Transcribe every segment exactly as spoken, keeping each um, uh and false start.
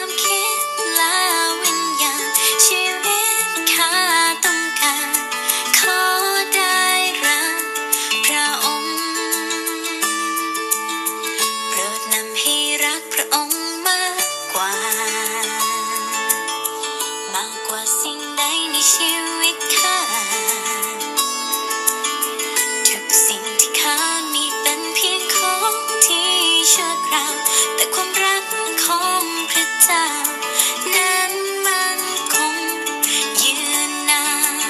ความคิดและวิญญาณชีวิตข้าต้องการขอได้รับพระองค์โปรดนำให้รักพระองค์มากกว่ามากกว่าสิ่งใดในชีวิตข้าทุกสิ่งที่ข้ามีเป็นเพียงของที่ชั่วคราวแต่ความรักของพระเจ้านั้นมันคงยืนนาน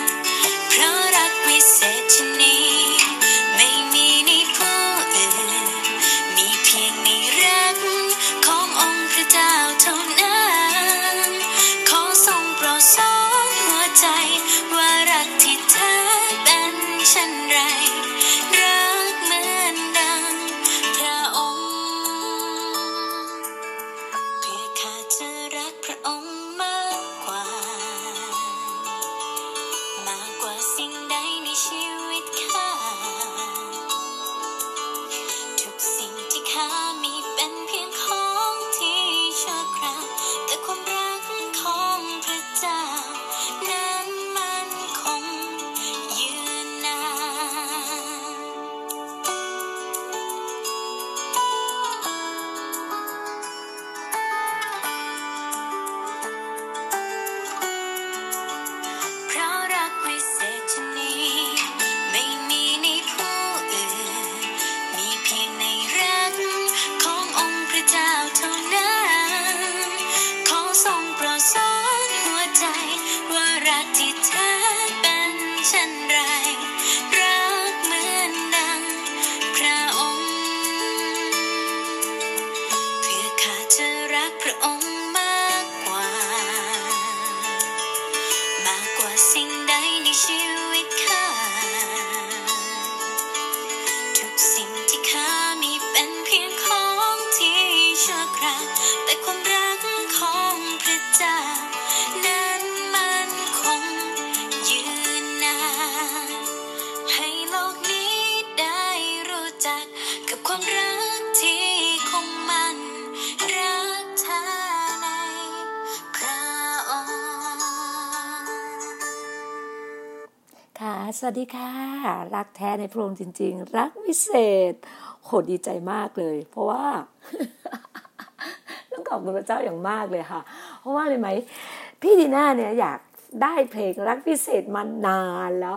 เพราะรักวิเศษชนิดไม่มีในผู้อื่นมีเพียงในรักขององค์พระเจ้าเท่านั้นขอทรงโปรดสอนหัวใจว่ารักที่แท้เป็นเช่นไรสวัสดีค่ะรักแท้ในพระองค์จริงๆรักวิเศษโหดีใจมากเลยเพราะว่า ต้องขอบคุณพระเจ้าอย่างมากเลยค่ะเพราะว่าอะไรไหมพี่ดีน่าเนี่ยอยากได้เพลงรักวิเศษมานานแล้ว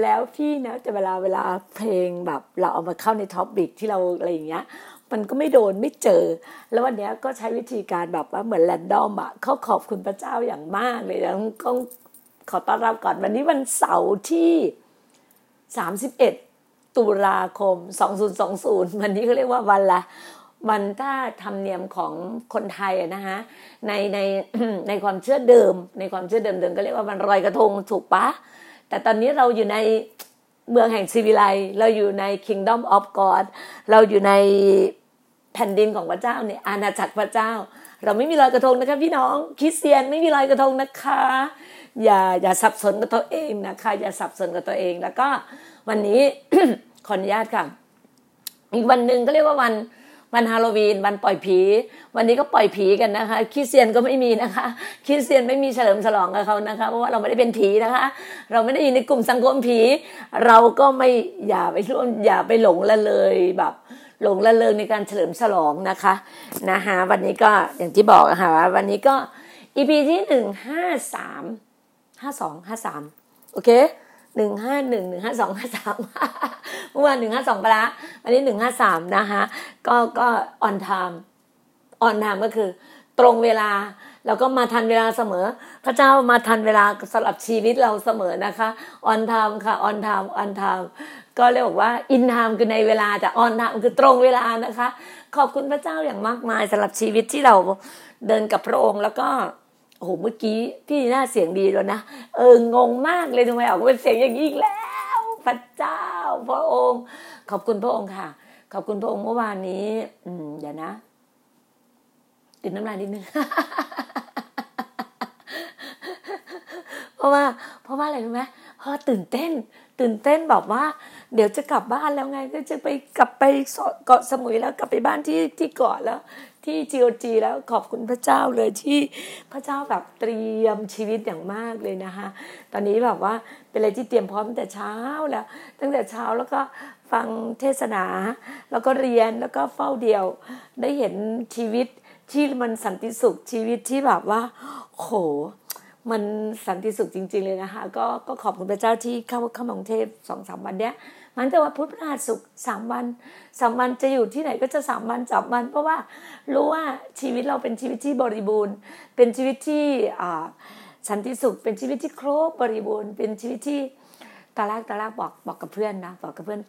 แล้วพี่นะจะเวลาเวลาเพลงแบบเราเอามาเข้าในท็อปบิกที่เราอะไรอย่างเงี้ยมันก็ไม่โดนไม่เจอแล้ววันนี้ก็ใช้วิธีการแบบว่าเหมือนแรนดอมอะเขาขอบคุณพระเจ้าอย่างมากเลยต้องขอต้อนรับก่อนวันนี้วันเสาร์ที่สามสิบเอ็ดตุลาคมสองพันยี่สิบวันนี้เขาเรียกว่าวันละวันถ้าธรรมเนียมของคนไทยนะฮะในในในความเชื่อเดิมในความเชื่อเดิมเดิมก็เรียกว่าวันลอยกระทงถูกปะแต่ตอนนี้เราอยู่ในเมืองแห่งศิวิไลซ์เราอยู่ใน Kingdom of God เราอยู่ในแผ่นดินของพระเจ้าเนี่ยอาณาจักรพระเจ้าเราไม่มีลอยกระทงนะคะพี่น้องคริสเตียนไม่มีลอยกระทงนะคะอย่าอย่าสับสนกับตัวเองนะคะอย่าสับสนกับตัวเองแล้วก็วันนี้ ขออนุญาตค่ะอีกวันนึงก็เรียกว่าวันวันฮาโลวีนวันปล่อยผีวันนี้ก็ปล่อยผีกันนะคะคริสเตียนก็ไม่มีนะคะคริสเตียนไม่มีเฉลิมฉลองกับเขานะคะเพราะว่าเราไม่ได้เป็นผีนะคะเราไม่ได้อยู่ในกลุ่มสังคมผีเราก็ไม่อย่าไปร่วมอย่าไปหลงละเลยแบบหลงละเลงในการเฉลิมฉลองนะคะนะคะวันนี้ก็อย่างที่บอกค่ะว่าวันนี้ก็ อี พี ที่หนึ่งห้าสาม ห้าสอง ห้าสามโอเคหนึ่งห้าหนึ่ง หนึ่งห้าสอง ห้าสาม เมื่อวานหนึ่งห้าสองไปละวันนี้หนึ่งห้าสามนะคะก็ก็ออนไทม์ออนไทม์ก็คือตรงเวลาแล้วก็มาทันเวลาเสมอพระเจ้ามาทันเวลาสำหรับชีวิตเราเสมอนะคะออนไทม์ค่ะออนไทม์ออนไทม์ก็เรียกว่าอินไทม์คือในเวลาแต่ออนไทม์คือตรงเวลานะคะขอบคุณพระเจ้าอย่างมากมายสำหรับชีวิตที่เราเดินกับพระองค์แล้วก็โอ้โหเมื่อกี้พี่น่าเสียงดีแล้วนะเอองงมากเลยทำไมออกเป็นเสียงอย่างนี้อีกแล้วพระเจ้าพระองค์ขอบคุณพระองค์ค่ะขอบคุณพระองค์เมื่อวานนี้อืมเดี๋ยวนะติดน้ำลายนิดนึง เพราะว่าเพราะว่าอะไรรู้ไหมเพราะตื่นเต้นตื่นเต้นบอกว่าเดี๋ยวจะกลับบ้านแล้วไงก็จะไปกลับไปเกาะสมุยแล้วกลับไปบ้านที่ที่เกาะแล้ว ที่ จี โอ จี แล้วขอบคุณพระเจ้าเลยที่พระเจ้าแบบเตรียมชีวิตอย่างมากเลยนะคะตอนนี้แบบว่าเป็นอะไรที่เตรียมพร้อมตั้งแต่เช้าแล้วตั้งแต่เช้าแล้วก็ฟังเทศนาแล้วก็เรียนแล้วก็เฝ้าเดี่ยวได้เห็นชีวิตที่มันสันติสุขชีวิตที่แบบว่าโหมันสันติสุขจริงๆเลยนะคะก็ก็ขอบคุณพระเจ้าที่เข้าเข้ามากรุงเทพ สองถึงสาม วันเนี้ยมันแต่ว่าพุทธประหารสุขสามวันสามวันจะอยู่ที่ไหนก็จะสามวันสามวันเพราะว่ารู้ว่าชีวิตเราเป็นชีวิตที่บริบูรณ์เป็นชีวิตที่อ่าสันติสุขเป็นชีวิตที่ครบบริบูรณ์เป็นชีวิตที่ตาลากตาลากบอกบอกกับเพื่อนนะบอกกับเพื่อน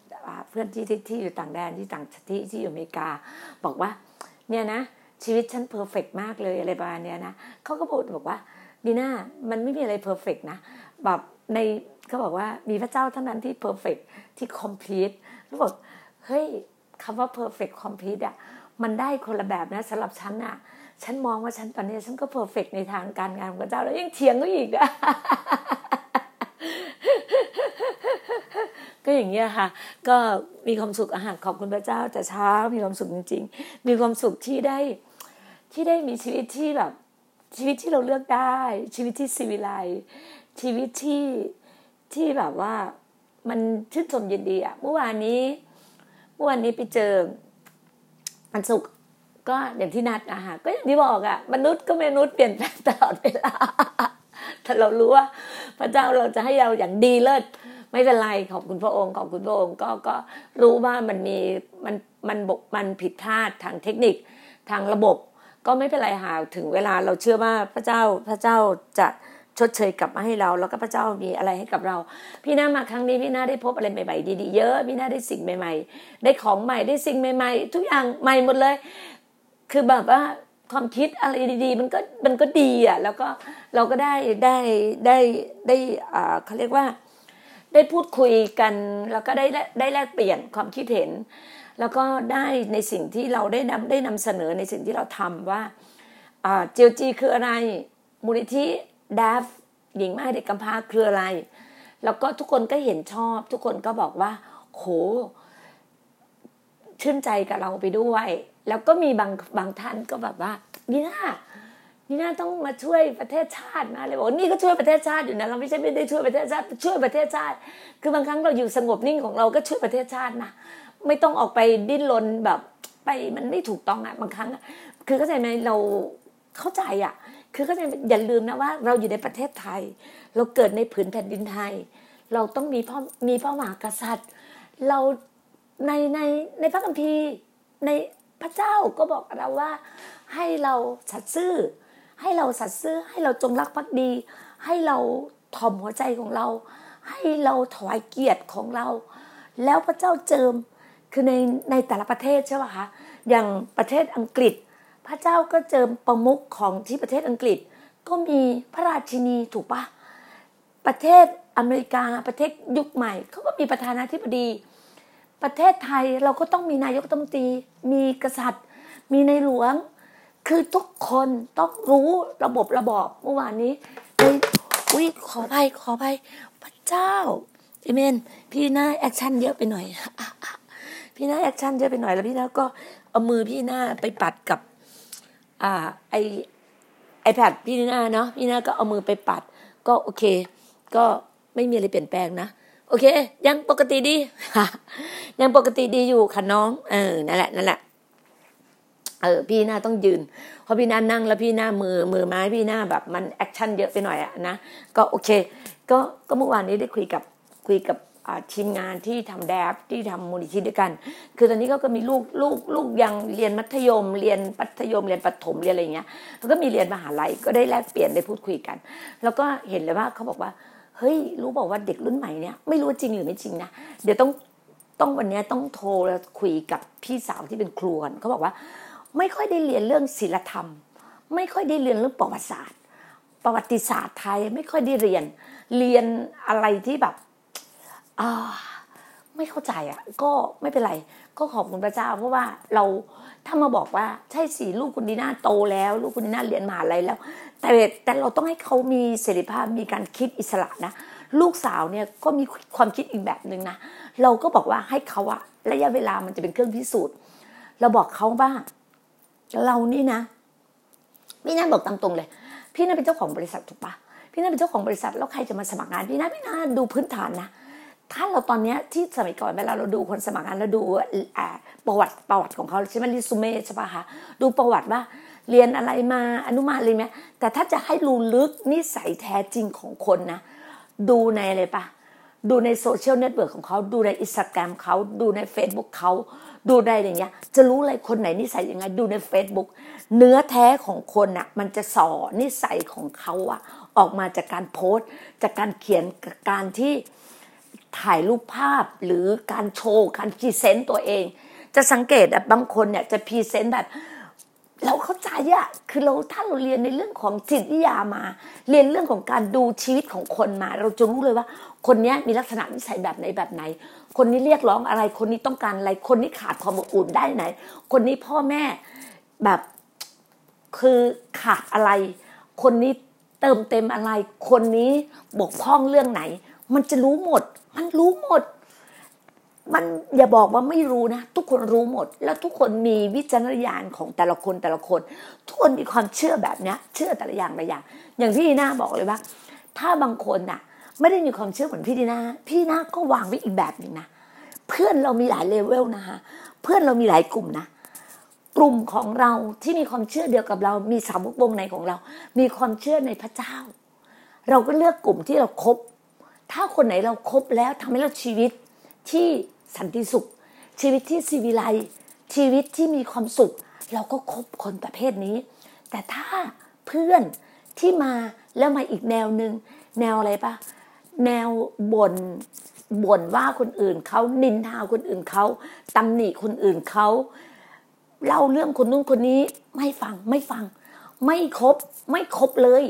เพื่อนที่ที่อยู่ต่างแดนที่ต่างที่ที่อยู่อเมริกาบอกว่าเนี่ยนะชีวิตฉันเพอร์เฟคมากเลยอะไรประมาณเนี้ยนะเขาก็พูดบอกว่าดีน่ามันไม่มีอะไรเพอร์เฟคนะแบบในเขาบอกว่ามีพระเจ้าเท่านั้นที่เพอร์เฟคที่คอมพลีทแล้วบอกเฮ้ยคำว่าเพอร์เฟคคอมพลีทอ่ะมันได้คนละแบบนะสำหรับฉันอ่ะฉันมองว่าฉันตอนนี้ฉันก็เพอร์เฟคในทางการงานของพระเจ้าแล้วยังเถียงก็อีกนะ ก็อย่างเงี้ยค่ะก็มีความสุขอาหารขอบคุณพระเจ้าแต่เช้ามีความสุขจริงๆมีความสุขที่ได้ที่ได้มีชีวิตที่แบบชีวิตที่เราเลือกได้ชีวิตที่ศิวิไลชีวิตที่ที่แบบว่ามันชื่นชมยินดีอ่ะเมื่อวานนี้เมื่อวานนี้ไปเจอวันศุกร์ก็อย่างที่นัดอาหารก็อย่างที่บอกอ่ะมนุษย์ก็มนุษย์เปลี่ยนแปลงตลอดเวลาถ้าเรารู้ว่าพระเจ้าเราจะให้เราอย่างดีเลิศไม่เป็นไรขอบคุณพระองค์ขอบคุณพระองค์ก็ก็รู้ว่ามันมีมันมันบกมันผิดพลาดทางเทคนิคทางระบบก็ไม่เป็นไรหาถึงเวลาเราเชื่อว่าพระเจ้าพระเจ้าจะชดเชยกลับมาให้เราแล้วก็พระเจ้ามีอะไรให้กับเราพี่น่ามาครั้งนี้พี่น่าได้พบอะไรใหม่ๆดีๆเยอะพี่น่าได้สิ่งใหม่ๆได้ของใหม่ได้สิ่งใหม่ๆทุกอย่างใหม่หมดเลยคือแบบว่าความคิดอะไรดีๆมันก็มันก็ดีอ่ะแล้วก็เราก็ได้ได้ได้ได้อ่าเขาเรียกว่าได้พูดคุยกันแล้วก็ได้ได้แลกเปลี่ยนความคิดเห็นแล้วก็ได้ในสิ่งที่เราได้นำได้นำเสนอในสิ่งที่เราทำว่าอ่า จี โอ จี คืออะไรมูลนิธิดาฟหญิงไม้เด็กกำพร้าคืออะไรแล้วก็ทุกคนก็เห็นชอบทุกคนก็บอกว่าโหชื่นใจกับเราไปด้วยแล้วก็มีบางบางท่านก็แบบว่านี่น่านี่น่าต้องมาช่วยประเทศชาตินะเลยบอกนี่ก็ช่วยประเทศชาติอยู่นะเราไม่ใช่ไม่ได้ช่วยประเทศชาติช่วยประเทศชาติคือบางครั้งเราอยู่สงบนิ่งของเราก็ช่วยประเทศชาตินะไม่ต้องออกไปดิ้นรนแบบไปมันไม่ถูกต้องอ่ะบางครั้งคือเข้าใจไหมเราเข้าใจอ่ะคือเข้าใจอย่าลืมนะว่าเราอยู่ในประเทศไทยเราเกิดในผืนแผ่นดินไทยเราต้องมีพ่อมีพระมหากษัตริย์เราในในในพระคัมภีร์ในพระเจ้าก็บอกเราว่าให้เราสัตย์ซื่อให้เราสัตย์ซื่อให้เราจงรักภักดีให้เราถ่อมหัวใจของเราให้เราถวายเกียรติของเราแล้วพระเจ้าเจิมคือในในแต่ละประเทศใช่ป่ะคะอย่างประเทศอังกฤษพระเจ้าก็เจิมประมุขของที่ประเทศอังกฤษก็มีพระราชินีถูกป่ะประเทศอเมริกาประเทศยุคใหม่เขาก็มีประธานาธิบดีประเทศไทยเราก็ต้องมีนายกรัฐมนตรีมีกษัตริย์มีในหลวงคือทุกคนต้องรู้ระบบระบอบเมื่อวานนี้ไอ้อุ๊ยขออภัยขออภัยพระเจ้าอาเมนพี่น่าแอคชั่นเยอะไปหน่อยพี่น่าแอคชั่นเยอะไปหน่อยแล้วพี่น่าก็เอามือพี่น่าไปปัดกับอ่าไอไอแพดพี่น่าเนาะพี่น่าก็เอามือไปปัดก็โอเคก็ไม่มีอะไรเปลี่ยนแปลงนะโอเคยังปกติดี ยังปกติดีอยู่ค่ะน้องเออนั่นแหละนั่นแหละเออพี่น่าต้องยืนเพราะพี่น่านั่งแล้วพี่น่ามือมือไม้พี่น่าแบบมันแอคชั่นเยอะไปหน่อยอะนะก็โอเคก็ก็เมื่อวานนี้ได้คุยกับคุยกับทีมงานที่ทำแดฟที่ทำมูลนิธิด้วยกันคือตอนนี้ก็ก็มีลูกลูกลูกยังเรียนมัธยมเรียนปัธยมเรียนประถมเรียนอะไรอย่างเงี้ยแล้วก็มีเรียนมหาลัยก็ได้แลกเปลี่ยนได้พูดคุยกันแล้วก็เห็นเลยว่าเขาบอกว่าเฮ้ยรู้บอกว่าเด็กรุ่นใหม่เนี่ยไม่รู้จริงหรือไม่จริงนะเดี๋ยวต้องต้องวันนี้ต้องโทรคุยกับพี่สาวที่เป็นครูกันเขาบอกว่าไม่ค่อยได้เรียนเรื่องศิลธรรมไม่ค่อยได้เรียนเรื่องประวัติศาสตร์ประวัติศาสตร์ไทยไม่ค่อยได้เรียนเรียนอะไรที่แบบอ่าไม่เข้าใจอ่ะก็ไม่เป็นไรก็ขอบคุณพระเจ้าเพราะว่าเราถ้ามาบอกว่าใช่สิลูกคุณดีน่าโตแล้วลูกคุณดีน่าเรียนมหาลัยแล้วแต่แต่เราต้องให้เขามีเสรีภาพมีการคิดอิสระนะลูกสาวเนี่ยก็มีความคิดอีกแบบนึงนะเราก็บอกว่าให้เขาอะระยะเวลามันจะเป็นเครื่องพิสูจน์เราบอกเขาว่า เรานี่นะพี่น่าบอกตามตรงเลยพี่น่าเป็นเจ้าของบริษัทถูกปะพี่น่าเป็นเจ้าของบริษัทแล้วใครจะมาสมัครงานพี่น่าพี่น่าดูพื้นฐานนะถ้าเราตอนนี้ที่สมัยก่อนเวลาเราดูคนสมัครงานเราดูประวัติประวัติของเขาใช่ไหมรีซูเม่ใช่ปะคะดูประวัติว่าเรียนอะไรมาอนุมาอะไรไหมแต่ถ้าจะให้รู้ลึกนิสัยแท้จริงของคนนะดูในอะไรปะดูในโซเชียลเน็ตเวิร์กของเขาดูใน Instagram เขาดูใน Facebook เขาดูในอย่างเงี้ยจะรู้อะไรคนไหนนิสัยยังไงดูใน Facebook เนื้อแท้ของคนน่ะมันจะส่อนิสัยของเขาอะออกมาจากการโพสต์จากการเขียนการที่ถ่ายรูปภาพหรือการโชว์การพรีเซนต์ตัวเองจะสังเกตแบบบางคนเนี่ยจะพรีเซนต์แบบเราเข้าใจอะคือเราถ้าเราเรียนในเรื่องของจิตวิทยามาเรียนเรื่องของการดูชีวิตของคนมาเราจะรู้เลยว่าคนนี้มีลักษณะนิสัยแบบไหนแบบไหนคนนี้เรียกร้องอะไรคนนี้ต้องการอะไรคนนี้ขาดความอบอุ่นได้ไหนคนนี้พ่อแม่แบบคือขาดอะไรคนนี้เติมเต็มอะไรคนนี้บกพร่องเรื่องไหนมันจะรู้หมดมันรู้หมดมันอย่าบอกว่าไม่รู้นะทุกคนรู้หมดแล้วทุกคนมีวิจารณญาณของแต่ละคนแต่ละคนทุกคนมีความเชื่อแบบนี้เชื่อแต่ละอย่างแต่ละอย่างอย่างพี่ดีน่าบอกเลยว่าถ้าบางคนน่ะไม่ได้มีความเชื่อเหมือนพี่ดีน่าพี่ดีน่าก็วางไว้อีกแบบหนึ่งนะเพื่อนเรามีหลายเลเวลนะคะเพื่อนเรามีหลายกลุ่มนะกลุ่มของเราที่มีความเชื่อเดียวกับเรามีสาวกวงในของเรามีความเชื่อในพระเจ้าเราก็เลือกกลุ่มที่เราคบถ้าคนไหนเราคบแล้วทำให้เราชีวิตที่สันติสุขชีวิตที่สิวิไลชีวิตที่มีความสุขเราก็คบคนประเภทนี้แต่ถ้าเพื่อนที่มาแล้วมาอีกแนวนึงแนวอะไรปะแนวบ่นบ่นว่าคนอื่นเขานินทาคนอื่นเขาตำหนิคนอื่นเขาเล่าเรื่องคนนู้นคนนี้ไม่ฟังไม่ฟังไม่คบไม่คบเลย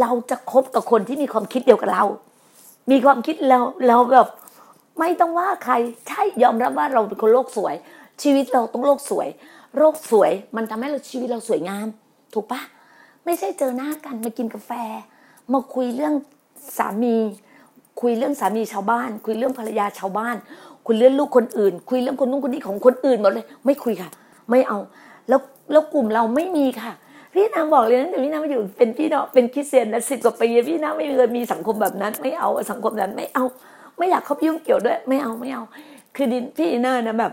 เราจะคบกับคนที่มีความคิดเดียวกับเรามีความคิดเราเราแบบไม่ต้องว่าใครใช่ยอมรับว่าเราเป็นคนโลกสวยชีวิตเราต้องโลกสวยโลกสวยมันทำให้เราชีวิตเราสวยงามถูกปะไม่ใช่เจอหน้ากันมากินกาแฟมาคุยเรื่องสามีคุยเรื่องสามีชาวบ้านคุยเรื่องภรรยาชาวบ้านคุยเรื่องลูกคนอื่นคุยเรื่องคนนู้นคนนี้ของคนอื่นหมดเลยไม่คุยค่ะไม่เอาแล้วแล้วกลุ่มเราไม่มีค่ะพี่น้ำบอกเลยนะแต่พี่น้ำมาอยู่เป็นพี่เนาะเป็นคริสเตียนนะสิบกว่าปีพี่น้ำไม่เคยมีสังคมแบบนั้นไม่เอาสังคมนั้นไม่เอาไม่อยากเข้ายุ่งเกี่ยวด้วยไม่เอาไม่เอาคือดินพี่น่านะแบบ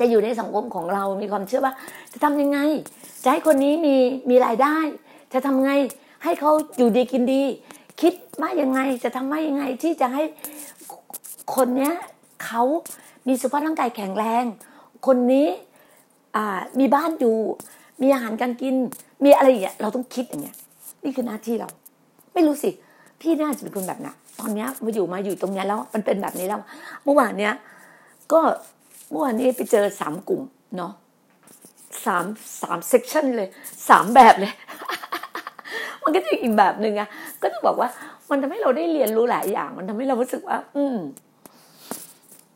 จะอยู่ในสังคมของเรามีความเชื่อว่าจะทำยังไงจะให้คนนี้มีมีรายได้จะทำไงให้เขาอยู่ดีกินดีคิดว่ายังไงจะทำว่ายังไงที่จะให้คนเนี้ยเขามีสุขภาพร่างกายแข็งแรงคนนี้อ่ามีบ้านอยู่มีอาหารการกินมีอะไรอย่างเงี้ยเราต้องคิดอย่างเงี้ยนี่คือหน้าที่เราไม่รู้สิพี่น่าจะเป็นคนแบบนั้นตอนนี้มาอยู่มาอยู่ตรงนี้แล้วมันเป็นแบบนี้แล้วเมื่อวานเนี้ยก็เมื่อวานนี้ไปเจอสามกลุ่มเนาะสามสามเซกชันเลยสามแบบเลย มันก็จะอีกแบบหนึ่งอะก็ต้องบอกว่ามันทำให้เราได้เรียนรู้หลายอย่างมันทำให้เรารู้สึกว่าอืม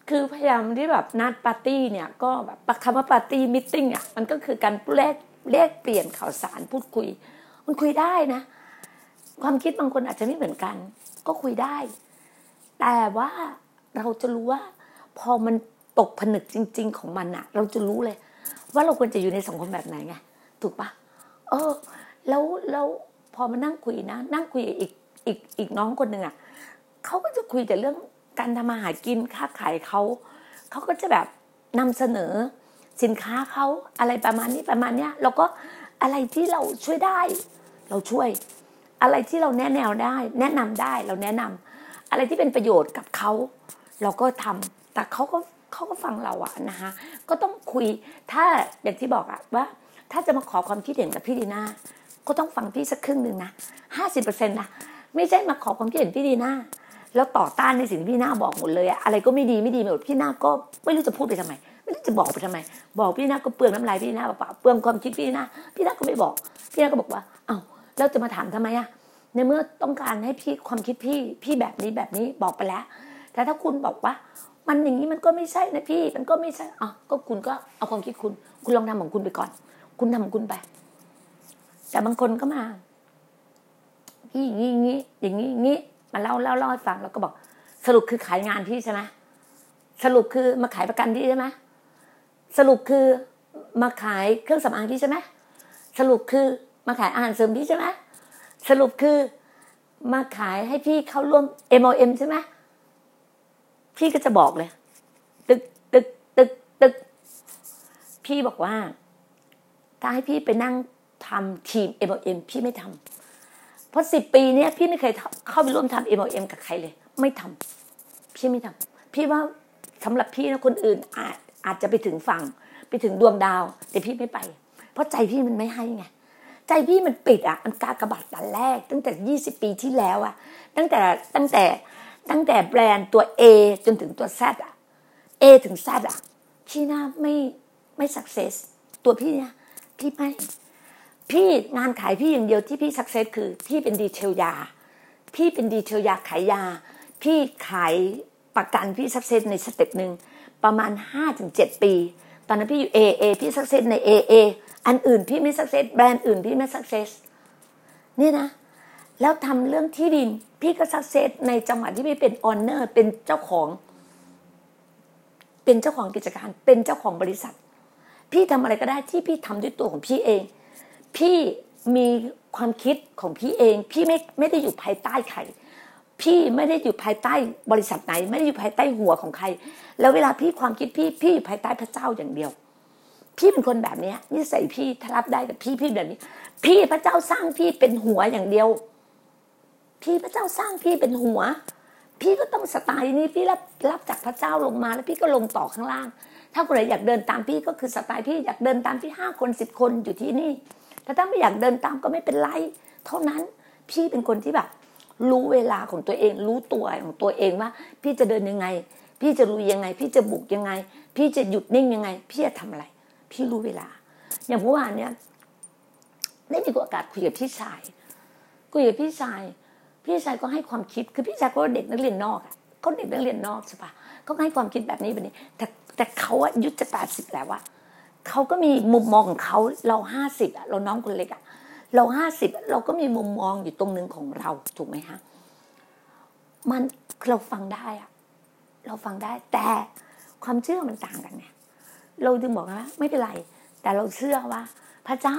คือพยายามที่แบบนัดปาร์ตี้เนี่ยก็แบบคำว่าปาร์ตี้มิทติ้งอะมันก็คือการแลกแลกเปลี่ยนข่าวสารพูดคุยมันคุยได้นะความคิดบางคนอาจจะไม่เหมือนกันก็คุยได้แต่ว่าเราจะรู้ว่าพอมันตกผนึกจริงๆของมันอะเราจะรู้เลยว่าเราควรจะอยู่ในสังคมแบบไหนไงถูกปะเออแล้วแล้วพอมานั่งคุยนะนั่งคุยอีกอีกอีกน้องคนหนึ่งอะเขาก็จะคุยแต่เรื่องการทำมาหากินค้าขายเขาเขาก็จะแบบนำเสนอสินค้าเขาอะไรประมาณนี้ประมาณเนี้ยแล้วก็อะไรที่เราช่วยได้เราช่วยอะไรที่เราแนะแนวได้แนะนำได้เราแนะนำอะไรที่เป็นประโยชน์กับเขาเราก็ทำแต่เขาก็เขาก็ฟังเราอะนะคะก็ต้องคุยถ้าอย่างที่บอกอะว่าถ้าจะมาขอความคิดเห็นกับพี่ดีน่าก็ต้องฟังพี่สักครึ่งหนึ่งนะ ห้าสิบเปอร์เซ็นต์ นะไม่ใช่มาขอความคิดเห็นพี่ดีน่าแล้วต่อต้านในสิ่งที่พี่ดีน่าบอกหมดเลยอะอะไรก็ไม่ดีไม่ดีหมดพี่ดีน่าก็ไม่รู้จะพูดไปทำไมไม่รู้จะบอกไปทำไมบอกพี่ดีน่าก็เปลืองน้ำลายพี่ดีน่าเปล่าเปลืองความคิดพี่ดีน่าพี่ดีน่าก็ไม่บอกพี่ดีน่าก็บอกว่าเอ้าเราจะมาถามทำไมอะในเมื่อต้องการให้พี่ความคิดพี่พี่แบบนี้แบบนี้บอกไปแล้วแต่ถ้าคุณบอกว่ามันอย่างนี้มันก็ไม่ใช่นะพี่มันก็ไม่ใช่อ๋อก็คุณก็เอาความคิดคุณคุณลองทำของคุณไปก่อนคุณทำของคุณไปแต่บางคนก็มาพี่อย่างนี้อย่างนี้อย่างนี้อย่างนี้มาเล่าเล่าเล่าให้ฟังแล้วก็บอกสรุปคือขายงานพี่ใช่ไหมสรุปคือมาขายประกันพี่ใช่ไหมสรุปคือ มาขายเครื่องสำอางพี่ใช่ไหมสรุปคือมาขายอาหารเสริมพี่ใช่ไหมสรุปคือมาขายให้พี่เข้าร่วม เอ็ม โอ เอ็ม ใช่ไหมพี่ก็จะบอกเลยตึกตึกตึกตึกพี่บอกว่าถ้าให้พี่ไปนั่งทำทีม เอ็ม โอ เอ็ม พี่ไม่ทำเพราะสิบปีนี้พี่ไม่เคยเข้าไปร่วมทำ เอ็ม โอ เอ็ม กับใครเลยไม่ทำพี่ไม่ทำพี่ว่าสำหรับพี่นะคนอื่นอาจอาจจะไปถึงฝั่งไปถึงดวงดาวแต่พี่ไม่ไปเพราะใจพี่มันไม่ให้ไงใจพี่มันปิดอ่ะอันกากบาทแต่แรกตั้งแต่ยี่สิบปีที่แล้วอ่ะตั้งแต่ตั้งแต่ตั้งแต่แบรนด์ตัว A จนถึงตัว Z อ่ะ A ถึง Z อ่ะพี่น่าไม่ไม่สักเซสตัวพี่นะพี่ไม่พี่งานขายพี่อย่างเดียวที่พี่สักเซสคือพี่เป็นดีเทลยาพี่เป็นดีเทลยาขายยาพี่ขายประกันพี่สักเซสในสเต็ปหนึ่งประมาณ ห้าถึงเจ็ด ปีตอนนั้นพี่อยู่ เอ เอ พี่สักเซสใน เอ เอ อันอื่นพี่ไม่สักเซสแบรนด์อื่นพี่ไม่สักเซสนี่นะแล้วทำเรื่องที่ดินพี่ก็สักเซสในจังหวัดที่พี่เป็นออนเนอร์เป็นเจ้าของเป็นเจ้าของกิจการเป็นเจ้าของบริษัทพี่ทำอะไรก็ได้ที่พี่ทำด้วยตัวของพี่เองพี่มีความคิดของพี่เองพี่ไม่ไม่ได้อยู่ภายใต้ใครพี่ไม่ได้อยู่ภายใต้บริษัทไหนไม่ได้อยู่ภายใต้หัวของใครแล้วเวลาพี่ความคิดพี่พี่อยู่ภายใต้พระเจ้าอย่างเดียวพี่เป็นคนแบบนี้นิสัยพี่ถ้ารับได้กับพี่พี่แบบนี้พี่พระเจ้าสร้างพี่เป็นหัวอย่างเดียวพี่พระเจ้าสร้างพี่เป็นหัวพี่ก็ต้องสไตล์นี้พี่รับรับจากพระเจ้าลงมาแล้วพี่ก็ลงต่อข้างล่างถ้าคนไหนอยากเดินตามพี่ก็คือสไตล์พี่อยากเดินตามพี่ห้าคนสิบคนอยู่ที่นี่แต่ถ้าไม่อยากเดินตามก็ไม่เป็นไรเท่านั้นพี่เป็นคนที่แบบรู้เวลาของตัวเองรู้ตัวของตัวเองว่าพี่จะเดินยังไงพี่จะลุยยังไงพี่จะบุกยังไงพี่จะหยุดนิ่งยังไงพี่จะทำอะไรพี่รู้เวลาอย่างเมื่อวานเนี้ยได้มีโอกาสคุยกับพี่ชายคุยกับพี่ชายพี่ชายก็ให้ความคิดคือพี่ชายก็เด็กนักเรียนนอกอ่ะเขาเด็กนักเรียนนอกใช่ปะเขาให้ความคิดแบบนี้แบบนี้แต่แต่เขาอายุจะแปดสิบแล้วอ่ะเขาก็มีมุมมองของเขาเราห้าสิบอ่ะเราน้องคนเล็กอ่ะเราห้าสิบเราก็มีมุมมองอยู่ตรงนึงของเราถูกไหมฮะมันเราฟังได้อะเราฟังได้แต่ความเชื่อมันต่างกันเนี่ยเราจึงบอกว่าไม่เป็นไรแต่เราเชื่อว่าพระเจ้า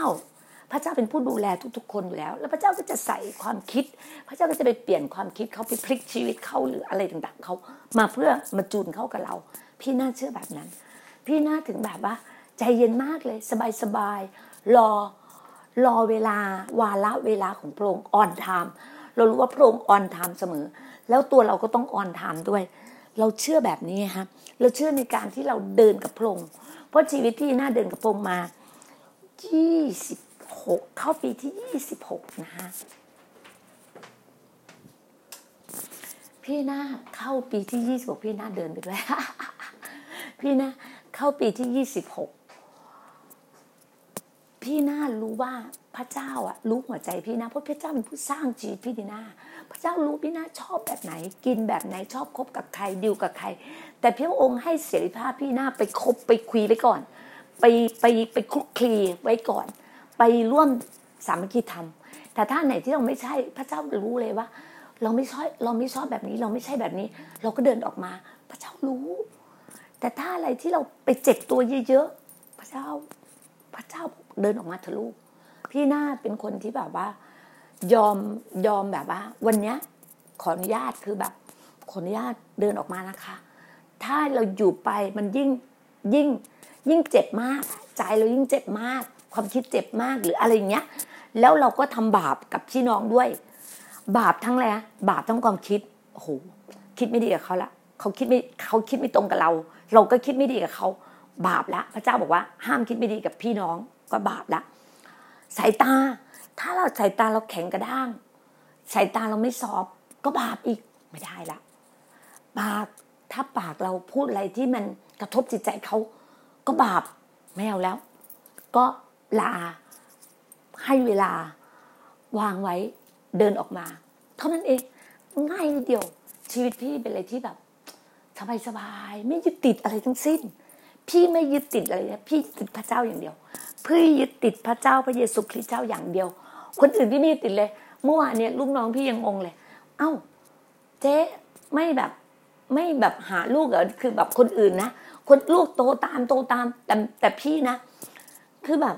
พระเจ้าเป็นผู้ดูแลทุกๆคนอยู่แล้วแล้วพระเจ้าก็จะใส่ความคิดพระเจ้าก็จะไปเปลี่ยนความคิดเขาไปพลิกชีวิตเขาหรืออะไรต่างๆเขามาเพื่อมาจูนเข้ากับเราพี่น่าเชื่อแบบนั้นพี่น่าถึงแบบว่าใจเย็นมากเลยสบายๆรอรอเวลาวาระเวลาของพระองค์ออนไทม์เรารู้ว่าพระองค์ออนไทม์เสมอแล้วตัวเราก็ต้องออนไทม์ด้วยเราเชื่อแบบนี้ครับเราเชื่อในการที่เราเดินกับพระองค์เพราะชีวิตพี่น่าเดินกับพระองค์มายี่สิบหกเข้าปีที่ยี่สิบหกนะฮะพี่น่าเข้าปีที่ยี่สิบหกพี่น่าเดินไปด้วยพี่น่าเข้าปีที่ยี่สิบหกพี่น่ารู้ว่าพระเจ้าอะรู้หัวใจพี่นะเพราะพระเจ้าเป็นผู้สร้างชีวิตพี่ดีนะพระเจ้ารู้พี่นะชอบแบบไหนกินแบบไหนชอบคบกับใครดิวกับใครแต่พระองค์ให้เสรีภาพพี่นะไปคบไปคุยไว้ก่อนไปไปไปคลุกคลีไว้ก่อนไปร่วมสามัคคีธรรมแต่ถ้าไหนที่เราไม่ใช่พระเจ้ารู้เลยว่าเราไม่ชอบเราไม่ชอบแบบนี้เราไม่ใช่แบบนี้เราก็เดินออกมาพระเจ้ารู้แต่ถ้าอะไรที่เราไปเจ็บตัวเยอะๆพระเจ้าพระเจ้าเดินออกมาทะลุพี่น่าเป็นคนที่แบบว่ายอมยอมแบบว่าวันนี้ขออนุญาตคือแบบขออนุญาตเดินออกมานะคะถ้าเราอยู่ไปมันยิ่งยิ่งยิ่งเจ็บมากใจเรายิ่งเจ็บมากความคิดเจ็บมากหรืออะไรเงี้ยแล้วเราก็ทำบาปกับพี่น้องด้วยบาปทั้งอะไรบาปทั้งความคิดโอ้โหคิดไม่ดีกับเขาละเขาคิดไม่เขาคิดไม่ตรงกับเราเราก็คิดไม่ดีกับเขาบาปละพระเจ้าบอกว่าห้ามคิดไม่ดีกับพี่น้องก็บาปละสายตาถ้าเราสายตาเราแข็งกระด้างสายตาเราไม่ซอฟก็บาปอีกไม่ได้ละปากถ้าปากเราพูดอะไรที่มันกระทบจิตใจเขาก็บาปไม่เอาแล้วก็ลาให้เวลาวางไว้เดินออกมาเท่านั้นเองง่ายนิดเดียวชีวิตพี่เป็นอะไรที่แบบสบายๆไม่ยึดติดอะไรทั้งสิ้นพี่ไม่ยึดติดอะไรนะพี่ติดพระเจ้าอย่างเดียวพี่ยึดติดพระเจ้าพระเยซูคริสต์เจ้าอย่างเดียวคนอื่นที่นี่ติดเลยเมื่อวานเนี่ยลูกน้องพี่ยังงงเลยเอ้าเจ๊ไม่แบบไม่แบบหาลูกเหรอคือแบบคนอื่นนะคนลูกโตตามโตตามแต่แต่พี่นะ คือแบบ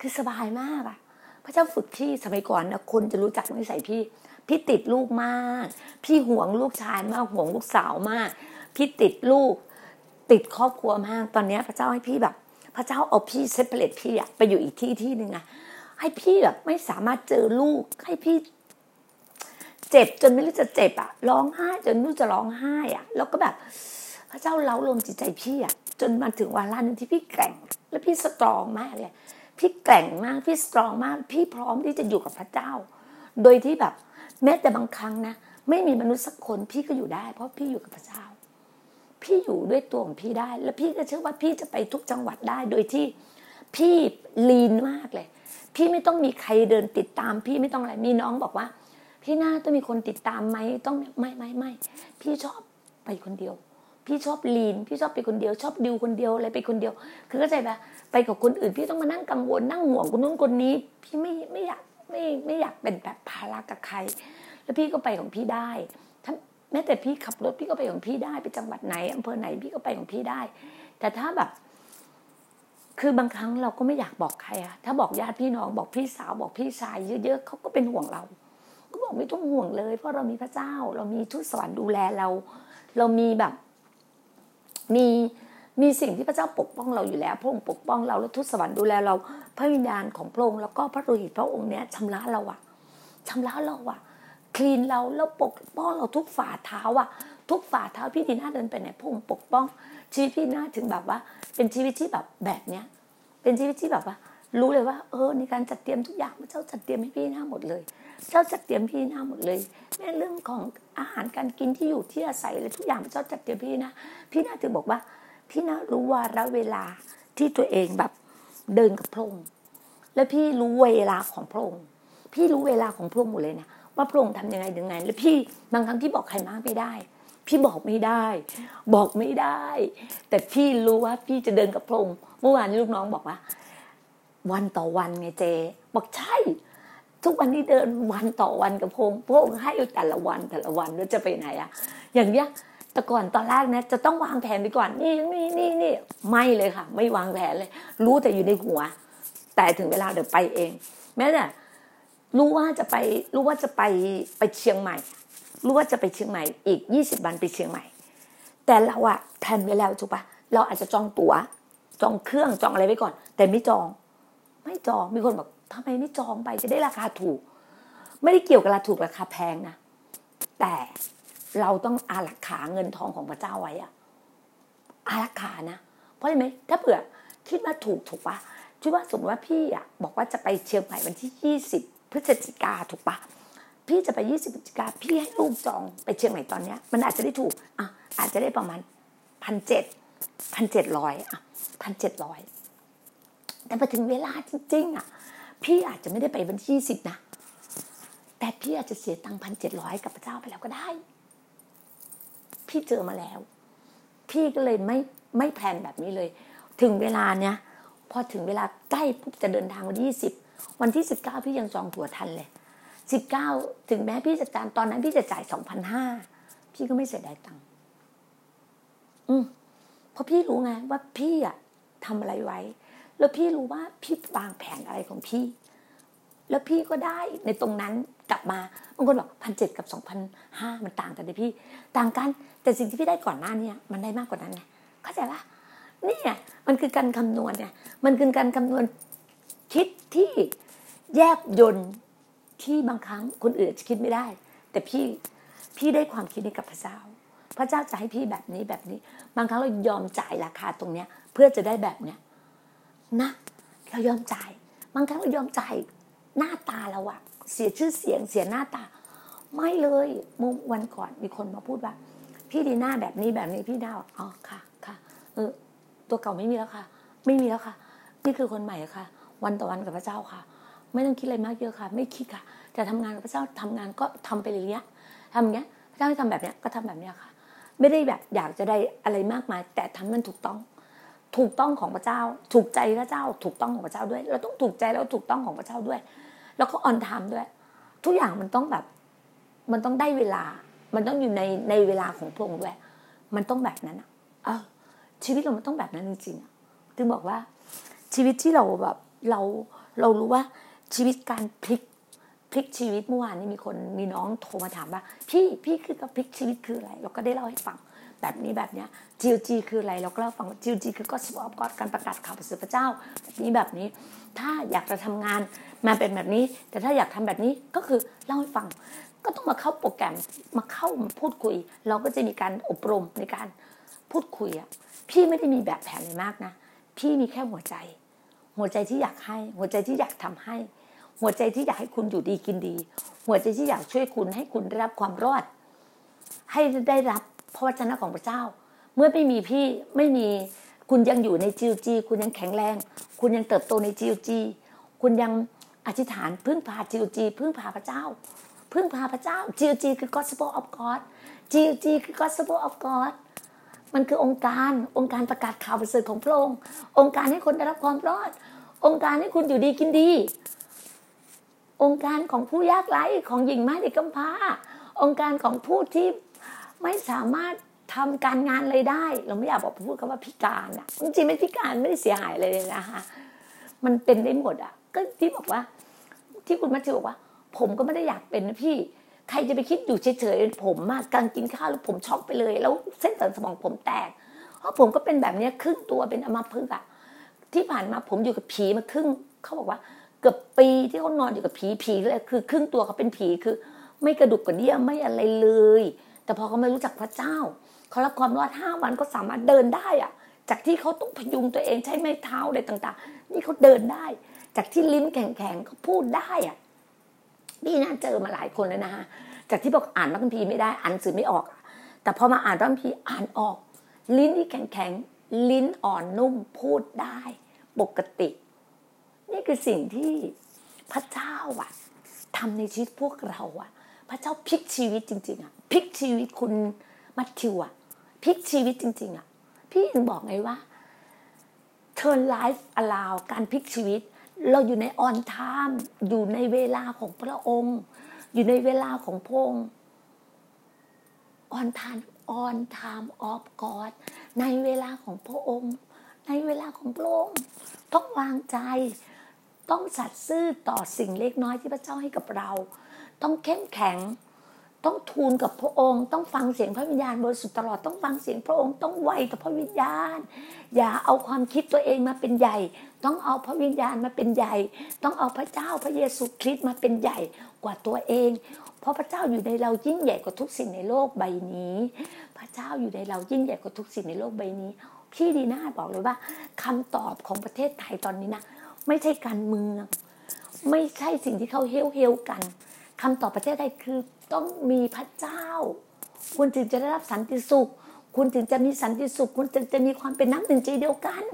คือสบายมากอะพระเจ้าฝึกที่สมัยก่อนนะคนจะรู้จักนิสัยพี่พี่ติดลูกมากพี่หวงลูกชายมากหวงลูกสาวมากพี่ติดลูกติดครอบครัวมากตอนนี้พระเจ้าให้พี่แบบพระเจ้าเอาพี่เซปเรตพี่อะไปอยู่อีกที่ที่นึงอะให้พี่แบบไม่สามารถเจอลูกให้พี่เจ็บจนไม่รู้จะเจ็บอะร้องไห้จนไม่รู้จะร้องไห้อะแล้วก็แบบพระเจ้าเล้าลมจิตใจพี่อะจนมาถึงวาระนึงที่พี่แกร่งและพี่สตรองมากเลยพี่แกร่งมากพี่สตรองมากพี่พร้อมที่จะอยู่กับพระเจ้าโดยที่แบบแม้แต่บางครั้งนะไม่มีมนุษย์สักคนพี่ก็อยู่ได้เพราะพี่อยู่กับพระเจ้าพี่อยู่ด้วยตัวของพี่ได้และพี่ก็เชื่อว่าพี่จะไปทุกจังหวัดได้โดยที่พี่ลีนมากเลยพี่ไม่ต้องมีใครเดินติดตามพี่ไม่ต้องอะไรมีน้องบอกว่าพี่น่าต้องมีคนติดตามไหมต้องไม่ไม่ไม่พี่ชอบไปคนเดียวพี่ชอบลีนพี่ชอบไปคนเดียวชอบดิวคนเดียวอะไรไปคนเดียวคือเข้าใจปะไปกับคนอื่นพี่ต้องมานั่งกังวลนั่งห่วงคนนู้นคนนี้พี่ไม่ไม่อยากไม่ไม่อยากเป็นแบบภาระกับใครแล้วพี่ก็ไปของพี่ได้แม้แต่พี่ขับรถพี่ก็ไปของพี่ได้ไปจังหวัดไหนอำเภอไหนพี่ก็ไปของพี่ได้แต่ถ้าแบบคือบางครั้งเราก็ไม่อยากบอกใครอะถ้าบอกญาติพี่น้องบอกพี่สาวบอกพี่ชายเยอะๆเขาก็เป็นห่วงเราก็บอกไม่ต้องห่วงเลยเพราะเรามีพระเจ้าเรามีทูตสวรรค์ดูแลเราเรามีแบบมีมีสิ่งที่พระเจ้าปกป้องเราอยู่แล้วพระองค์ปกป้องเราและทูตสวรรค์ดูแลเราพระวิญญาณของพระองค์แล้วก็พระโลหิตพระองค์เนี้ยชำระเราอะชำระเราอะคลีนเราแล้วปกป้องเราทุกฝ่าเท้าอะทุกฝ่าเท้าพี่ดีน่าเดินไปไหนพระองค์ปกป้องชีวิตพี่น่าถึงแบบว่าเป็นชีวิตที่แบบแบบเนี้ยเป็นชีวิตที่แบบว่ารู้เลยว่าเออในการจัดเตรียมทุกอย่างพระเจ้าจัดเตรียมให้พี่น่าหมดเลยเจ้าจัดเตรียมพี่น่าหมดเลยแม้เรื่องของอาหารการกินที่อยู่ที่อาศัยอะไรทุกอย่างพระเจ้าจัดเตรียมพี่น่าพี่น่าถึงบอกว่าพี่น่ารู้วาระเวลาที่ตัวเองแบบเดินกับพระองค์และพี่รู้เวลาของพระองค์พี่รู้เวลาของพระองค์หมดเลยนะว่าพระองค์ทำยังไงยังไงแล้วพี่บางครั้งที่บอกใครมากไม่ได้พี่บอกไม่ได้บอกไม่ได้แต่พี่รู้ว่าพี่จะเดินกับพระองค์เมื่อวานนี้ลูกน้องบอกว่าวันต่อวันไงเจบอกใช่ทุกวันนี้เดินวันต่อวันกับพระองค์พระองค์ให้แต่ละวันแต่ละวันแล้วจะไปไหนอะอย่างเนี้ยแต่ก่อนตอนแรกนะจะต้องวางแผนไปก่อนนี่นี่นี่นี่ไม่เลยค่ะไม่วางแผนเลยรู้แต่อยู่ในหัวแต่ถึงเวลาเดี๋ยวไปเองแม้แต่รู้ว่าจะไปรู้ว่าจะไปไปเชียงใหม่รู้ว่าจะไปเชียงใหม่อีกยี่สิบวันไปเชียงใหม่แต่เราอะแพลนไว้แล้วถูกปะเราอาจจะจองตั๋วจองเครื่องจองอะไรไว้ก่อนแต่ไม่จองไม่จองมีคนบอกทำไมไม่จองไปจะได้ราคาถูกไม่ได้เกี่ยวกับราคาถูกราคาแพงนะแต่เราต้องอารักขาเงินทองของพระเจ้าไว้อะอารักขานะเพราะอะไรไหมถ้าเผื่อคิดว่าถูกถูกปะคิดว่าสมมติว่าพี่อะบอกว่าจะไปเชียงใหม่วันที่ยี่สิบพฤศจิกาถูกปะพี่จะไปยี่สิบพฤศจิกาพี่ให้ลูกจองไปเชียงใหม่ตอนเนี้ยมันอาจจะได้ถูกอ่ะอาจจะได้ประมาณ หนึ่งพันเจ็ดร้อย อ่ะ หนึ่งพันเจ็ดร้อย แต่พอถึงเวลาจริงๆอ่ะพี่อาจจะไม่ได้ไปวันที่ยี่สิบนะแต่พี่อาจจะเสียตังค์ หนึ่งพันเจ็ดร้อย กับพระเจ้าไปแล้วก็ได้พี่เจอมาแล้วพี่ก็เลยไม่ไม่แพลนแบบนี้เลยถึงเวลาเนี้ยพอถึงเวลาใกล้ปุ๊บจะเดินทางวันที่ยี่สิบวันที่สิบเก้าพี่ยังจองตั๋วทันเลยสิบเก้าถึงแม้พี่จะจ่ายตอนนั้นพี่จะจ่าย สองพันห้าร้อย พี่ก็ไม่เสียดายตังค์อืมเพราะพี่รู้ไงว่าพี่อ่ะทำอะไรไว้แล้วพี่รู้ว่าพี่วางแผนอะไรของพี่แล้วพี่ก็ได้ในตรงนั้นกลับมาบางคนบอก หนึ่งพันเจ็ดร้อย กับ สองพันห้าร้อย มันต่างกันดิพี่ต่างกันแต่สิ่งที่พี่ได้ก่อนหน้านี้มันได้มากกว่านั้นไงเข้าใจป่ะเนี่ยมันคือการคำนวณไงมันคือการคำนวณคิดที่แยบยลที่บางครั้งคนอื่นจะคิดไม่ได้แต่พี่พี่ได้ความคิดนี้กับพระเจ้าพระเจ้าจะให้พี่แบบนี้แบบนี้บางครั้งเรายอมจ่ายราคาตรงเนี้ยเพื่อจะได้แบบเนี้ยนะเรายอมจ่ายบางครั้งเรายอมจ่ายหน้าตาเราอะเสียชื่อเสียงเสียหน้าตาไม่เลยเมื่อวันก่อนมีคนมาพูดว่าพี่ดีหน้าแบบนี้แบบนี้พี่ดาวอ๋อค่ะค่ะเออตัวเก่าไม่มีแล้วค่ะไม่มีแล้วค่ะนี่คือคนใหม่ค่ะวันต่อวันกับพระเจ้าค่ะไม่ต้องคิดอะไรมากเยอะค่ะไม่คิดค่ะจะทำงานกับพระเจ้าทำงานก็ทำไปอย่างเงี้ยทำอย่างเงี้ยพระเจ้าให้ทำแบบเนี้ยก็ทำแบบเนี้ยค่ะไม่ได้แบบอยากจะได้อะไรมากมายแต่ทำมันถูกต้องถูกต้องของพระเจ้าถูกใจพระเจ้าถูกต้องของพระเจ้าด้วยเราต้องถูกใจแล้วถูกต้องของพระเจ้าด้วยแล้วก็ออนไทม์ด้วยทุกอย่างมันต้องแบบมันต้องได้เวลามันต้องอยู่ในในเวลาของพระองค์ด้วยมันต้องแบบนั้นอ่ะเออชีวิตเรามันต้องแบบนั้นจริงๆถึงบอกว่า ชีวิตที่เราแบบเราเรารู้ว่าชีวิตการพลิกพลิกชีวิตเมื่อวานนี้มีคนมีน้องโทรมาถามว่าพี่พี่คือการพลิกชีวิตคืออะไรเราก็ได้เล่าให้ฟังแบบนี้แบบเนี้ย จี โอ จี คืออะไรเราก็เล่าฟัง จี โอ จี คือ Gospel of God การประกาศข่าวประเสริฐพระเจ้าแบบนี้แบบนี้ถ้าอยากจะทำงานมาเป็นแบบนี้แต่ถ้าอยากทำแบบนี้ก็คือเล่าให้ฟังก็ต้องมาเข้าโปรแกรมมาเข้าพูดคุยเราก็จะมีการอบรมในการพูดคุยอ่ะพี่ไม่ได้มีแบบแผนอะไรมากนะพี่มีแค่หัวใจหัวใจที่อยากให้หัวใจที่อยากทำให้หัวใจที่อยากให้คุณอยู่ดีกินดีหัวใจที่อยากช่วยคุณให้คุณได้รับความรอดให้ได้รับพระวจนะของพระเจ้าเมื่อไม่มีพี่ไม่มีคุณยังอยู่ใน จี โอ จี คุณยังแข็งแรงคุณยังเติบโตใน จี โอ จี คุณยังอธิษฐานพึ่งพา จี โอ จี พึ่งพาพระเจ้าพึ่งพาพระเจ้า จี โอ จี คือ Gospel of God จี โอ จี คือ Gospel of God มันคือองค์การองค์การประกาศข่าวประเสริฐของพระองค์องค์การให้คนได้รับความรอดองค์การให้คุณอยู่ดีกินดีองค์การของผู้ยากไร้ของหญิงไม้เด็กกำพร้าองค์การของผู้ที่ไม่สามารถทำการงานเลยได้เราไม่อยากบอกพูดคำว่าพิการอ่ะจริงๆไม่พิการไม่ได้เสียหายเลยนะคะมันเป็นได้หมดอ่ะก็ที่บอกว่าที่คุณมัทธิวบอกว่าผมก็ไม่ได้อยากเป็นนะพี่ใครจะไปคิดอยู่เฉยๆผมมากกำลังกินข้าวแล้วผมช็อกไปเลยแล้วเส้นตันสมองผมแตกเพราะผมก็เป็นแบบนี้ครึ่งตัวเป็นอัมพฤกษ์อ่ะที่ผ่านมาผมอยู่กับผีมาครึ่งเขาบอกว่าเกือบปีที่เขานอนอยู่กับผีผีเลยคือครึ่งตัวเขาเป็นผีคือไม่กระดุกกระเดี้ยไม่อะไรเลยแต่พอเขาไม่รู้จักพระเจ้าเขารับความรอดห้าวันก็สามารถเดินได้อะจากที่เขาต้องพยุงตัวเองใช้ไม้เท้าอะไรต่างๆนี่เขาเดินได้จากที่ลิ้นแข็งๆเขาพูดได้อะนี่น่าเจอมาหลายคนแล้วนะฮะจากที่บอกอ่านพระคัมภีร์ไม่ได้อ่านหนังสือไม่ออกแต่พอมาอ่านพระคัมภีร์อ่านออกลิ้นที่แข็งๆลิ้นอ่อนนุ่มพูดได้ปกตินี่คือสิ่งที่พระเจ้าอะทำในชีวิตพวกเราอะพระเจ้าพลิกชีวิตจริงๆอะพลิกชีวิตคุณมัทธิวอะพลิกชีวิตจริงๆอะพี่ยังบอกไงว่า turn life around การพลิกชีวิตเราอยู่ใน on time อยู่ในเวลาของพระองค์อยู่ในเวลาของพระองค์ on time on time of God ในเวลาของพระองค์ในเวลาของพระองค์ต้องวางใจต้องสัตย์ซื่อต่อสิ่งเล็กน้อยที่พระเจ้าให้กับเราต้องเข้มแข็งต้องทูลกับพระองค์ต้องฟังเสียงพระวิญญาณบริสุทธิ์ตลอดต้องฟังเสียงพระองค์ต้องไวต่อพระวิญญาณอย่าเอาความคิดตัวเองมาเป็นใหญ่ต้องเอาพระวิญญาณมาเป็นใหญ่ต้องเอาพระเจ้าพระเยซูคริสต์มาเป็นใหญ่กว่าตัวเองเพราะพระเจ้าอยู่ในเรายิ่งใหญ่กว่าทุกสิ่งในโลกใบนี้พระเจ้าอยู่ในเรายิ่งใหญ่กว่าทุกสิ่งในโลกใบนี้พี่ดีน่าบอกเลยว่าคำตอบของประเทศไทยตอนนี้นะไม่ใช่การเมืองไม่ใช่สิ่งที่เขาเฮ้ยๆกันคำตอบประเทศไทยคือต้องมีพระเจ้าคุณถึงจะได้รับสันติสุขคุณถึงจะมีสันติสุขคุณถึงจะมีความเป็นน้ำหนึ่งใจเดียวกัน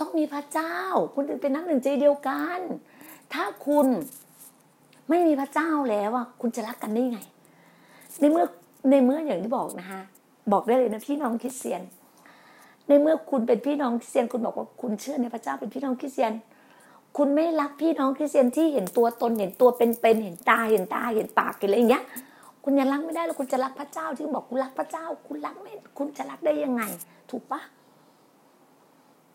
ต้องมีพระเจ้าคุณถึงเป็นน้ำหนึ่งใจเดียวกันถ้าคุณไม่มีพระเจ้าแล้วอ่ะคุณจะรักกันได้ไงในเมื่อในเมื่ออย่างที่บอกนะคะบอกได้เลยนะพี่น้องคริสเตียนในเมื่อคุณเป็นพี่น้องคริสเตียนคุณบอกว่าคุณเชื่อในพระเจ้าเป็นพี่น้องคริสเตียนคุณไม่รักพี่น้องคริสเตียนที่เห็นตัวตนเห็นตัวเป็นๆเห็นตาเห็นตาเห็นปากอะไรอย่างเงี้ยคุณยังรักไม่ได้แล้วคุณจะรักพระเจ้าที่บอกคุณรักพระเจ้าคุณรักไม่คุณจะรักได้ยังไงถูกปะ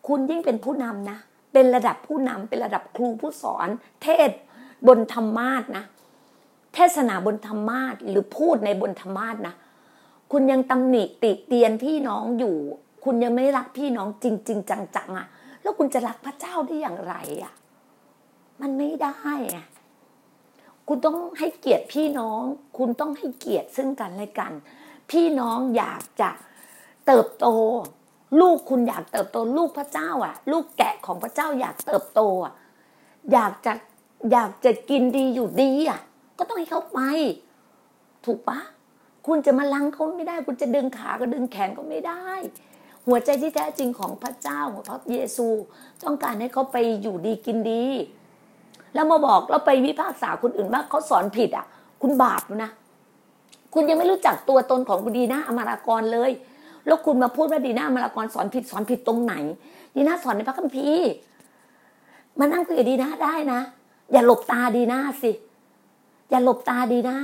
คุณยิ่งเป็นผู้นำนะเป็นระดับผู้นำเป็นระดับครูผู้สอนเทศบนธรรมาสน์นะเทศนาบนธรรมาสน์หรือพูดในบนธรรมาสน์นะคุณยังตำหนิติเตียนพี่น้องอยู่คุณยังไม่รักพี่น้องจริงๆจังๆอ่ะแล้วคุณจะรักพระเจ้าได้อย่างไรอ่ะมันไม่ได้อ่ะคุณต้องให้เกียรติพี่น้องคุณต้องให้เกียรติซึ่งกันและกันพี่น้องอยากจะเติบโตลูกคุณอยากเติบโตลูกพระเจ้าอ่ะลูกแกะของพระเจ้าอยากเติบโตอ่ะอยากจะอยากจะกินดีอยู่ดีอ่ะก็ต้องให้เขาไปถูกปะคุณจะมาลังเขาไม่ได้คุณจะดึงขาก็ดึงแขนก็ไม่ได้หัวใจที่แท้จริงของพระเจ้าของพระเยซูต้องการให้เขาไปอยู่ดีกินดีแล้วมาบอกแล้วไปวิพากษาคนอื่นว่าเขาสอนผิดอ่ะคุณบาปนะคุณยังไม่รู้จักตัวตนของดีน่าอมรากรเลยแล้วคุณมาพูดว่าดีน่าอมรากรสอนผิดสอนผิดตรงไหนดีน่าสอนในพระคัมภีร์มานั่งคุยกับดีน่าได้นะอย่าหลบตาดีน่าสิอย่าหลบตาดีน่า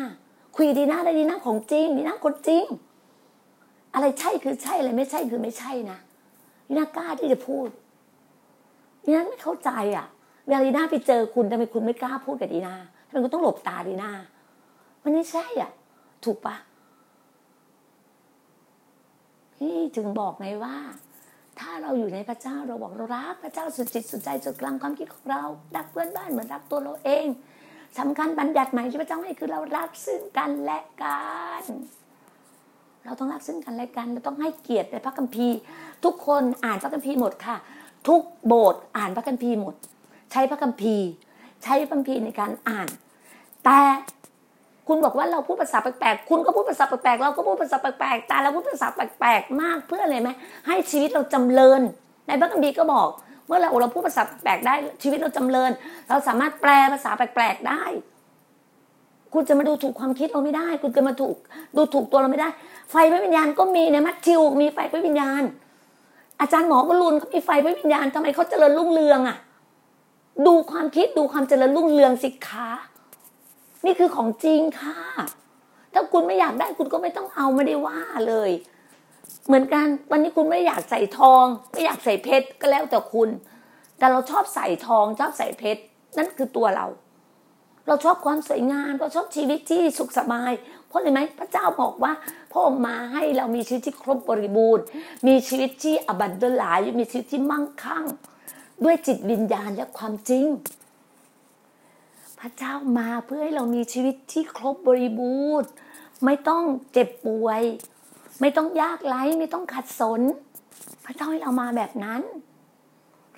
คุยดีน่าได้ดีน่าของจริงดีน่าคนจริงอะไรใช่คือใช่อะไรไม่ใช่คือไม่ใช่นะดีน่ากล้าที่จะพูด เนี่ยไม่เข้าใจอ่ะเวลาดีน่าไปเจอคุณทำไมคุณไม่กล้าพูดกับดีน่าทำไมคุณต้องหลบตาดีน่ามันไม่ใช่อ่ะถูกปะพี่ถึงบอกไงว่าถ้าเราอยู่ในพระเจ้าเราบอกเรารักพระเจ้าสุดจิตสุดใจสุดกลางความคิดของเรารักเพื่อนบ้านเหมือนรักตัวเราเองสำคัญบัญญัติใหม่ที่พระเจ้าให้คือเรารักซึ่งกันและกันเราต้องรักซึ่งกันและกันเราต้องให้เกียรติในพระคัมภีร์ทุกคนอ่านพระคัมภีร์หมดค่ะทุกโบสถ์อ่านพระคัมภีร์หมดใช้พระคัมภีร์ใช้พระคัมภีร์ในการอ่านแต่คุณบอกว่าเราพูดภาษาแปลกๆคุณก็พูดภาษาแปลกๆเราก็พูดภาษาแปลกๆแต่เราพูดภาษาแปลกๆมากเพื่ออะไรไหมให้ชีวิตเราจำเริญในพระคัมภีร์ก็บอกเมื่อเราเราพูดภาษาแปลกได้ชีวิตเราจำเริญเราสามารถแปลภาษาแปลกๆได้คุณจะมาดูถูกความคิดเราไม่ได้คุณจะมาถูกดูถูกตัวเราไม่ได้ไฟพระวิญญาณก็มีในมัทธิวมีไฟพระวิญญาณอาจารย์หมอก็ลุนเขามีไฟพระวิญญาณทำไมเขาเจริญรุ่งเรืองอ่ะดูความคิดดูความเจริญรุ่งเรืองสิคะนี่คือของจริงค่ะถ้าคุณไม่อยากได้คุณก็ไม่ต้องเอาไม่ได้ว่าเลยเหมือนกันวันนี้คุณไม่อยากใส่ทองไม่อยากใส่เพชรก็แล้วแต่คุณแต่เราชอบใส่ทองชอบใส่เพชรนั่นคือตัวเราเราชอบความสวยงามเราชอบชีวิตที่สุขสบายเพราะอะไรไหมพระเจ้าบอกว่าพระองค์มาให้เรามีชีวิตที่ครบบริบูรณ์มีชีวิตที่อบันดาลมีชีวิตที่มั่งคั่งด้วยจิตวิญญาณและความจริงพระเจ้ามาเพื่อให้เรามีชีวิตที่ครบบริบูรณ์ไม่ต้องเจ็บป่วยไม่ต้องยากไร้ไม่ต้องขัดสนพระเจ้าให้เรามาแบบนั้น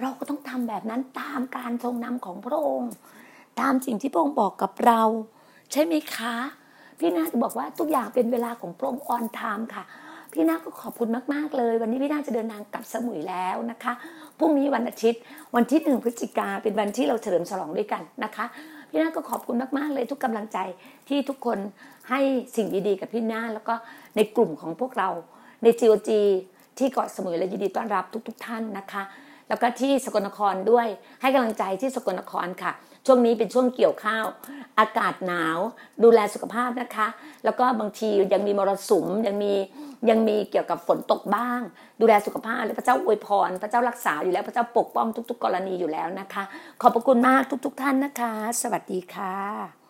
เราก็ต้องทำแบบนั้นตามการทรงนำของพระองค์ตามสิ่งที่พระองค์บอกกับเราใช่ไหมคะพี่นาจะบอกว่าทุกอย่างเป็นเวลาของพระองค์ on time ค่ะพี่นาก็ขอบคุณมากๆเลยวันนี้พี่นาจะเดินทางกลับสมุยแล้วนะคะพรุ่งนี้วันอาทิตย์วันที่หนึ่งพฤศจิกาเป็นวันที่เราเฉลิมฉลองด้วยกันนะคะพี่นาก็ขอบคุณมากๆเลยทุกกำลังใจที่ทุกคนให้สิ่งดีๆกับพี่นาแล้วก็ในกลุ่มของพวกเราใน จี โอ จี ที่เกาะสมุยและยินดีต้อนรับทุกๆท่านนะคะแล้วก็ที่สกลนครด้วยให้กำลังใจที่สกลนครค่ะช่วงนี้เป็นช่วงเกี่ยวข้าวอากาศหนาวดูแลสุขภาพนะคะแล้วก็บางทียังมีมรสุมยังมียังมีเกี่ยวกับฝนตกบ้างดูแลสุขภาพและพระเจ้าอวยพรพระเจ้ารักษาอยู่แล้วพระเจ้าปกป้องทุกๆกรณีอยู่แล้วนะคะขอบพระคุณมากทุกๆท่านนะคะสวัสดีค่ะ